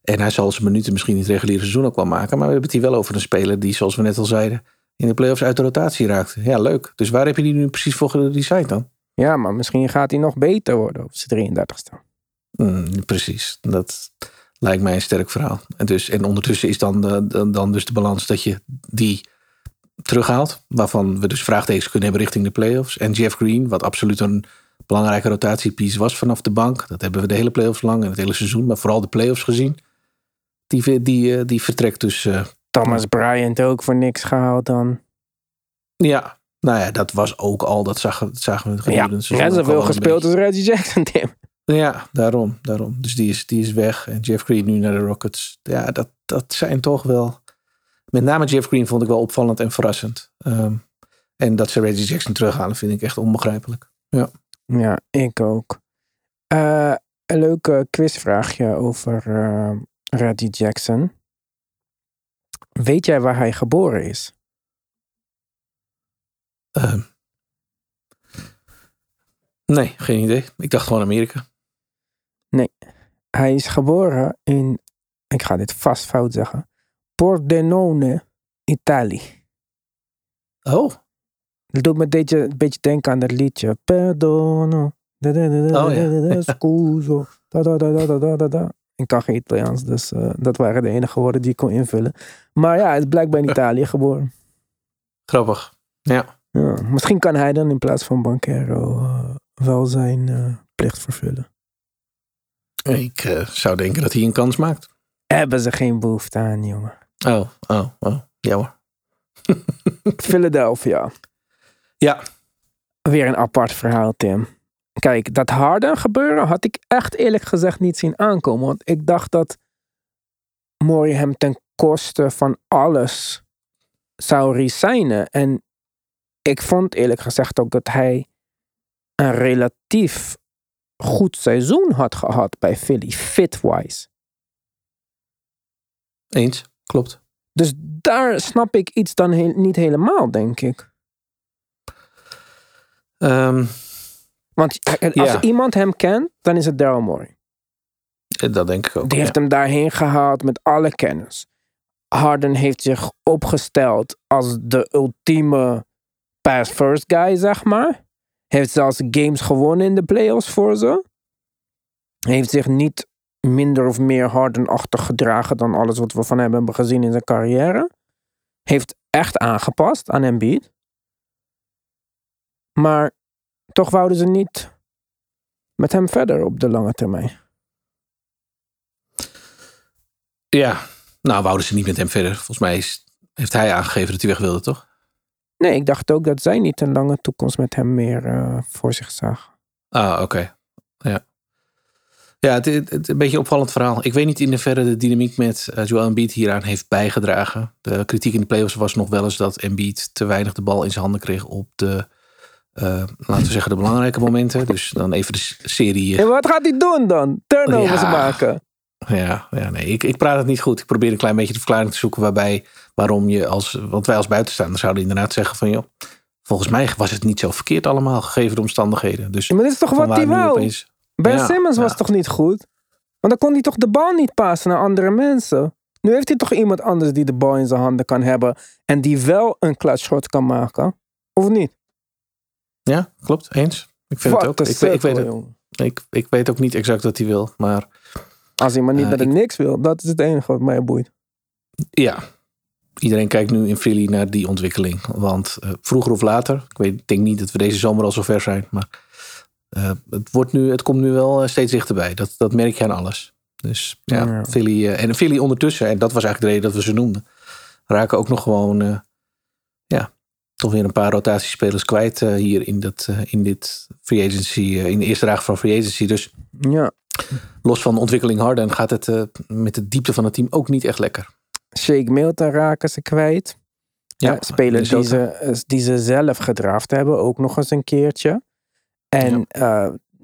En hij zal zijn minuten misschien in het reguliere seizoen ook wel maken. Maar we hebben het hier wel over een speler die, zoals we net al zeiden, in de playoffs uit de rotatie raakte. Ja, leuk. Dus waar heb je die nu precies voor gedesigned dan? Ja, maar misschien gaat hij nog beter worden op zijn 33ste. Precies. Dat lijkt mij een sterk verhaal. En ondertussen is dan dus de balans dat je die terughaalt. Waarvan we dus vraagtekens kunnen hebben richting de playoffs. En Jeff Green, wat absoluut een belangrijke rotatiepiece was vanaf de bank. Dat hebben we de hele playoffs lang en het hele seizoen. Maar vooral de playoffs gezien. Die vertrekt dus. Thomas Bryant ook voor niks gehaald dan. Ja, nou ja, dat was ook al. Dat zagen we gedurende. Ja, zoveel gespeeld als Reggie Jackson, Tim. Ja, daarom. Dus die is weg. En Jeff Green nu naar de Rockets. Ja, dat zijn toch wel. Met name Jeff Green vond ik wel opvallend en verrassend. En dat ze Reggie Jackson terughalen vind ik echt onbegrijpelijk. Ja, ik ook. Een leuke quizvraagje over Reggie Jackson. Weet jij waar hij geboren is? Nee, geen idee. Ik dacht gewoon Amerika. Nee, hij is geboren in, ik ga dit vast fout zeggen, Pordenone, Italië. Oh. Dat doet me een beetje denken aan dat liedje. Perdono. Scuso. Ik kan geen Italiaans, dus dat waren de enige woorden die ik kon invullen. Maar ja, hij is blijkbaar in Italië geboren. Grappig, ja. Misschien kan hij dan in plaats van Banchero wel zijn plicht vervullen. Ik zou denken dat hij een kans maakt. Hebben ze geen behoefte aan, jongen. Oh. Jammer. Philadelphia. Ja. Weer een apart verhaal, Tim. Kijk, dat Harden gebeuren had ik echt eerlijk gezegd niet zien aankomen. Want ik dacht dat Morey hem ten koste van alles zou resignen. En ik vond eerlijk gezegd ook dat hij een relatief goed seizoen had gehad bij Philly, fit-wise. Eens, klopt. Dus daar snap ik iets dan niet helemaal, denk ik. Want als iemand hem kent, dan is het Daryl Morey. Dat denk ik ook. Die heeft hem daarheen gehaald met alle kennis. Harden heeft zich opgesteld als de ultieme pass-first guy, zeg maar. Heeft zelfs games gewonnen in de playoffs voor ze. Heeft zich niet minder of meer Harden-achtig gedragen dan alles wat we van hem hebben gezien in zijn carrière. Heeft echt aangepast aan Embiid. Maar toch wouden ze niet met hem verder op de lange termijn. Ja, nou wouden ze niet met hem verder. Volgens mij heeft hij aangegeven dat hij weg wilde, toch? Nee, ik dacht ook dat zij niet een lange toekomst met hem meer voor zich zag. Ah, oké. Ja. Ja, het een beetje opvallend verhaal. Ik weet niet in hoeverre de dynamiek met Joel Embiid hieraan heeft bijgedragen. De kritiek in de playoffs was nog wel eens dat Embiid te weinig de bal in zijn handen kreeg op de, laten we zeggen, de belangrijke momenten. Dus dan even de serie. En wat gaat hij doen dan? Turnovers maken? Ja, nee. Ik praat het niet goed. Ik probeer een klein beetje de verklaring te zoeken waarom je want wij als buitenstaanders zouden inderdaad zeggen van joh, Volgens mij was het niet zo verkeerd allemaal, gegeven de omstandigheden. Dus ja, maar dit is toch wat hij wou? Opeens... Ben Simmons was toch niet goed? Want dan kon hij toch de bal niet passen naar andere mensen? Nu heeft hij toch iemand anders die de bal in zijn handen kan hebben... en die wel een klatschot kan maken? Of niet? Ja, klopt. Eens. Ik vind het ook. Ik weet ook niet exact wat hij wil, maar... Als hij maar niet dat hij niks wil, dat is het enige wat mij boeit. Ja. Iedereen kijkt nu in Philly naar die ontwikkeling. Want vroeger of later... Ik denk niet dat we deze zomer al zover zijn, maar... Het komt nu wel steeds dichterbij. Dat merk je aan alles. Dus ja. Philly ondertussen, en dat was eigenlijk de reden dat we ze noemden, raken ook nog gewoon toch weer een paar rotatiespelers kwijt hier in dit free agency, in de eerste dag van free agency. Dus ja. Los van de ontwikkeling Harden gaat het met de diepte van het team ook niet echt lekker. Shake Milton raken ze kwijt. Ja, spelers die ze zelf gedraft hebben, ook nog eens een keertje. En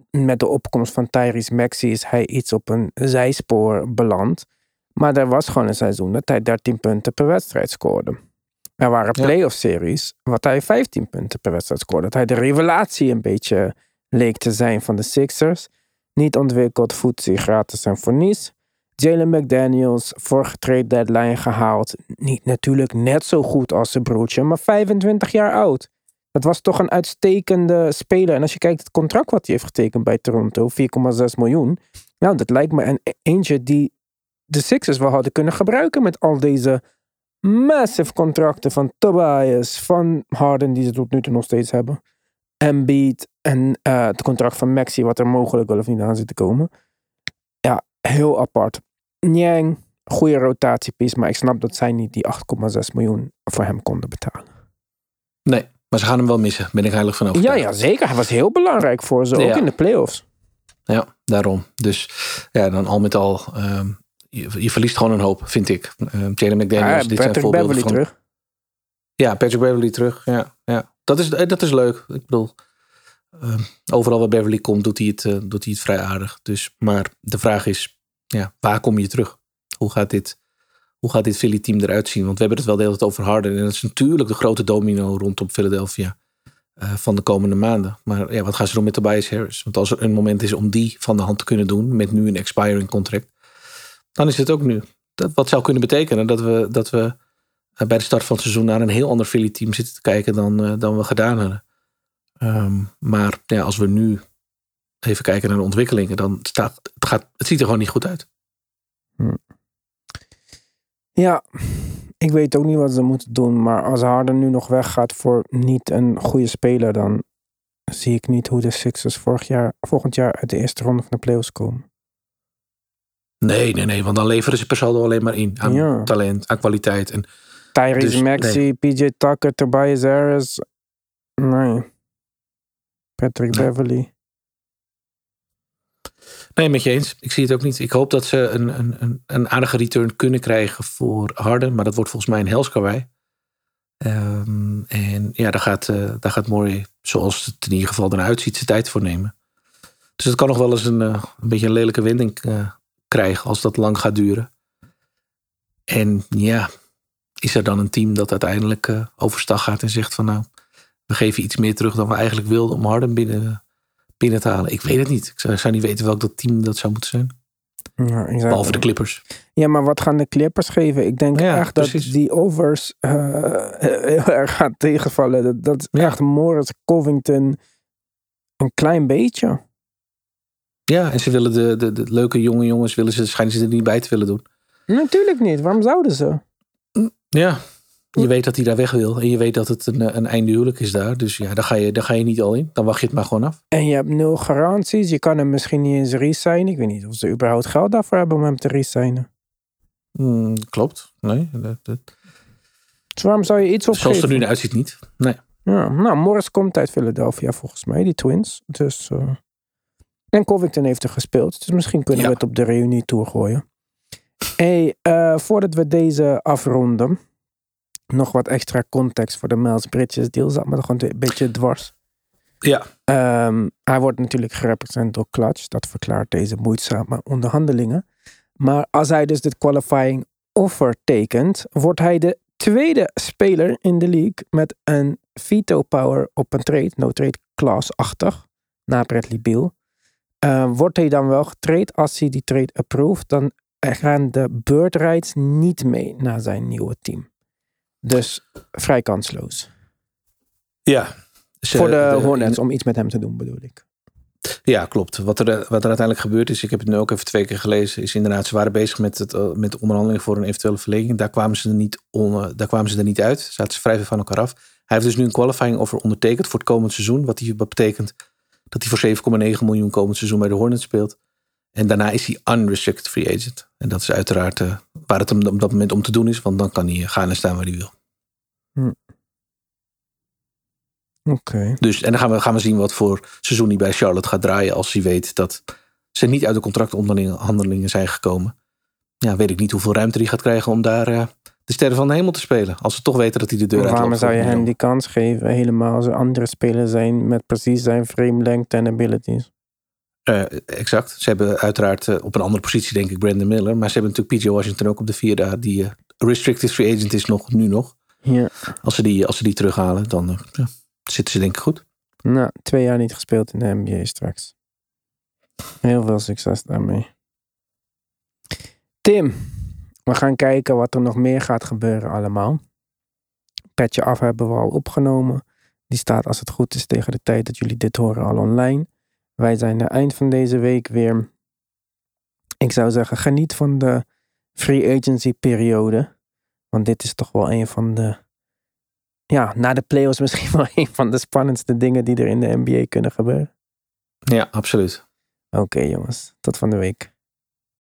met de opkomst van Tyrese Maxey is hij iets op een zijspoor beland. Maar er was gewoon een seizoen dat hij 13 punten per wedstrijd scoorde. Er waren playoff-series wat hij 15 punten per wedstrijd scoorde. Dat hij de revelatie een beetje leek te zijn van de Sixers. Niet ontwikkeld, voetsie, gratis en voor niets. Jalen McDaniels, vorige trade deadline gehaald. Niet natuurlijk net zo goed als zijn broertje, maar 25 jaar oud. Dat was toch een uitstekende speler. En als je kijkt het contract wat hij heeft getekend bij Toronto, 4,6 miljoen. Nou, dat lijkt me een eentje die de Sixers wel hadden kunnen gebruiken met al deze massive contracten van Tobias, van Harden, die ze tot nu toe nog steeds hebben. Embiid en het contract van Maxey, wat er mogelijk wel of niet aan zit te komen. Ja, heel apart. Nyang, goede rotatiepiece, maar ik snap dat zij niet die 8,6 miljoen voor hem konden betalen. Nee. Maar ze gaan hem wel missen, ben ik heilig van overtuigd. Ja, zeker. Hij was heel belangrijk voor ze, ook in de playoffs. Ja, daarom. Dus ja, dan al met al, je verliest gewoon een hoop, vind ik. Jalen McDaniels, dit zijn voorbeelden van... terug. Ja, Patrick Beverly terug. Ja. Dat is leuk. Ik bedoel, overal waar Beverly komt, doet hij het vrij aardig. Dus, maar de vraag is, ja, waar kom je terug? Hoe gaat dit Philly-team eruit zien? Want we hebben het wel de hele tijd over Harden. En dat is natuurlijk de grote domino rondom Philadelphia van de komende maanden. Maar ja, wat gaan ze doen met Tobias Harris? Want als er een moment is om die van de hand te kunnen doen, met nu een expiring contract, dan is het ook nu. Wat zou kunnen betekenen dat we bij de start van het seizoen naar een heel ander Philly-team zitten te kijken dan we gedaan hebben. Maar ja, als we nu even kijken naar de ontwikkelingen, dan het ziet er gewoon niet goed uit. Ja, ik weet ook niet wat ze moeten doen. Maar als Harden nu nog weggaat voor niet een goede speler, dan zie ik niet hoe de Sixers volgend jaar uit de eerste ronde van de playoffs komen. Nee. Want dan leveren ze per saldo alleen maar in. Aan talent, aan kwaliteit. En Tyrese Maxey, PJ Tucker, Tobias Harris. Nee. Patrick Beverly. Nee, met je eens. Ik zie het ook niet. Ik hoop dat ze een aardige return kunnen krijgen voor Harden. Maar dat wordt volgens mij een helskawaai. En ja, daar gaat Morey, zoals het in ieder geval eruit ziet, zijn tijd voor nemen. Dus dat kan nog wel eens een beetje een lelijke wending krijgen als dat lang gaat duren. En ja, is er dan een team dat uiteindelijk overstag gaat en zegt van nou, we geven iets meer terug dan we eigenlijk wilden om Harden binnen te halen. Ik weet het niet. Ik zou niet weten welk dat team dat zou moeten zijn. Ja, exact. Behalve de Clippers. Ja, maar wat gaan de Clippers geven? Ik denk echt precies dat die overs heel erg gaan tegenvallen. Dat is echt Morris, Covington een klein beetje. Ja, en ze willen de leuke jonge jongens schijnen ze er niet bij te willen doen. Natuurlijk niet. Waarom zouden ze? Ja, je weet dat hij daar weg wil. En je weet dat het een einde huwelijk is daar. Dus ja, daar ga je niet al in. Dan wacht je het maar gewoon af. En je hebt 0 garanties. Je kan hem misschien niet eens resignen. Ik weet niet of ze überhaupt geld daarvoor hebben om hem te resignen. Klopt. Nee. Dus waarom zou je iets opgeven? Zoals het er nu naar uitziet niet. Nee. Ja, nou, Morris komt uit Philadelphia volgens mij. Die Twins. Dus, en Covington heeft er gespeeld. Dus misschien kunnen we het op de reunietour gooien. Hey, voordat we deze afronden... Nog wat extra context voor de Miles Bridges deal. Zat me toch een beetje dwars. Ja. Hij wordt natuurlijk gerepresenteerd door Clutch. Dat verklaart deze moeizame onderhandelingen. Maar als hij dus dit qualifying offer tekent, wordt hij de tweede speler in de league met een veto power op een trade, no-trade clause-achtig, na Bradley Beal. Wordt hij dan wel getrade? Als hij die trade approved, dan gaan de bird rights niet mee naar zijn nieuwe team. Dus vrij kansloos. Ja. Voor de Hornets, om iets met hem te doen, bedoel ik. Ja, klopt. Wat er uiteindelijk gebeurd is, ik heb het nu ook even 2 keer gelezen, is inderdaad, ze waren bezig met de onderhandeling voor een eventuele verlenging. Daar kwamen ze er niet uit. Zaten ze vrij veel van elkaar af. Hij heeft dus nu een qualifying offer ondertekend voor het komend seizoen. Wat betekent dat hij voor 7,9 miljoen komend seizoen bij de Hornets speelt. En daarna is hij unrestricted free agent. En dat is uiteraard waar het op dat moment om te doen is, want dan kan hij gaan en staan waar hij wil. Okay. Dus, en dan gaan we zien wat voor seizoen hij bij Charlotte gaat draaien als hij weet dat ze niet uit de contractonderhandelingen zijn gekomen. Ja, weet ik niet hoeveel ruimte hij gaat krijgen om daar de sterren van de hemel te spelen. Als ze toch weten dat hij de deur uitloopt. Waarom zou je hem die kans geven? Helemaal als er andere spelers zijn met precies zijn frame, length en abilities. Exact. Ze hebben uiteraard op een andere positie denk ik Brandon Miller. Maar ze hebben natuurlijk PJ Washington ook op de 4e die restricted free agent is nu nog. Ja. Als ze die terughalen, dan... ja. Zitten ze denk ik goed? Nou, 2 jaar niet gespeeld in de NBA straks. Heel veel succes daarmee. Tim, we gaan kijken wat er nog meer gaat gebeuren allemaal. Petje af hebben we al opgenomen. Die staat als het goed is tegen de tijd dat jullie dit horen al online. Wij zijn aan het eind van deze week weer. Ik zou zeggen, geniet van de free agency periode. Want dit is toch wel een van de... ja, na de playoffs misschien wel een van de spannendste dingen die er in de NBA kunnen gebeuren. Ja, absoluut. Oké, jongens. Tot van de week.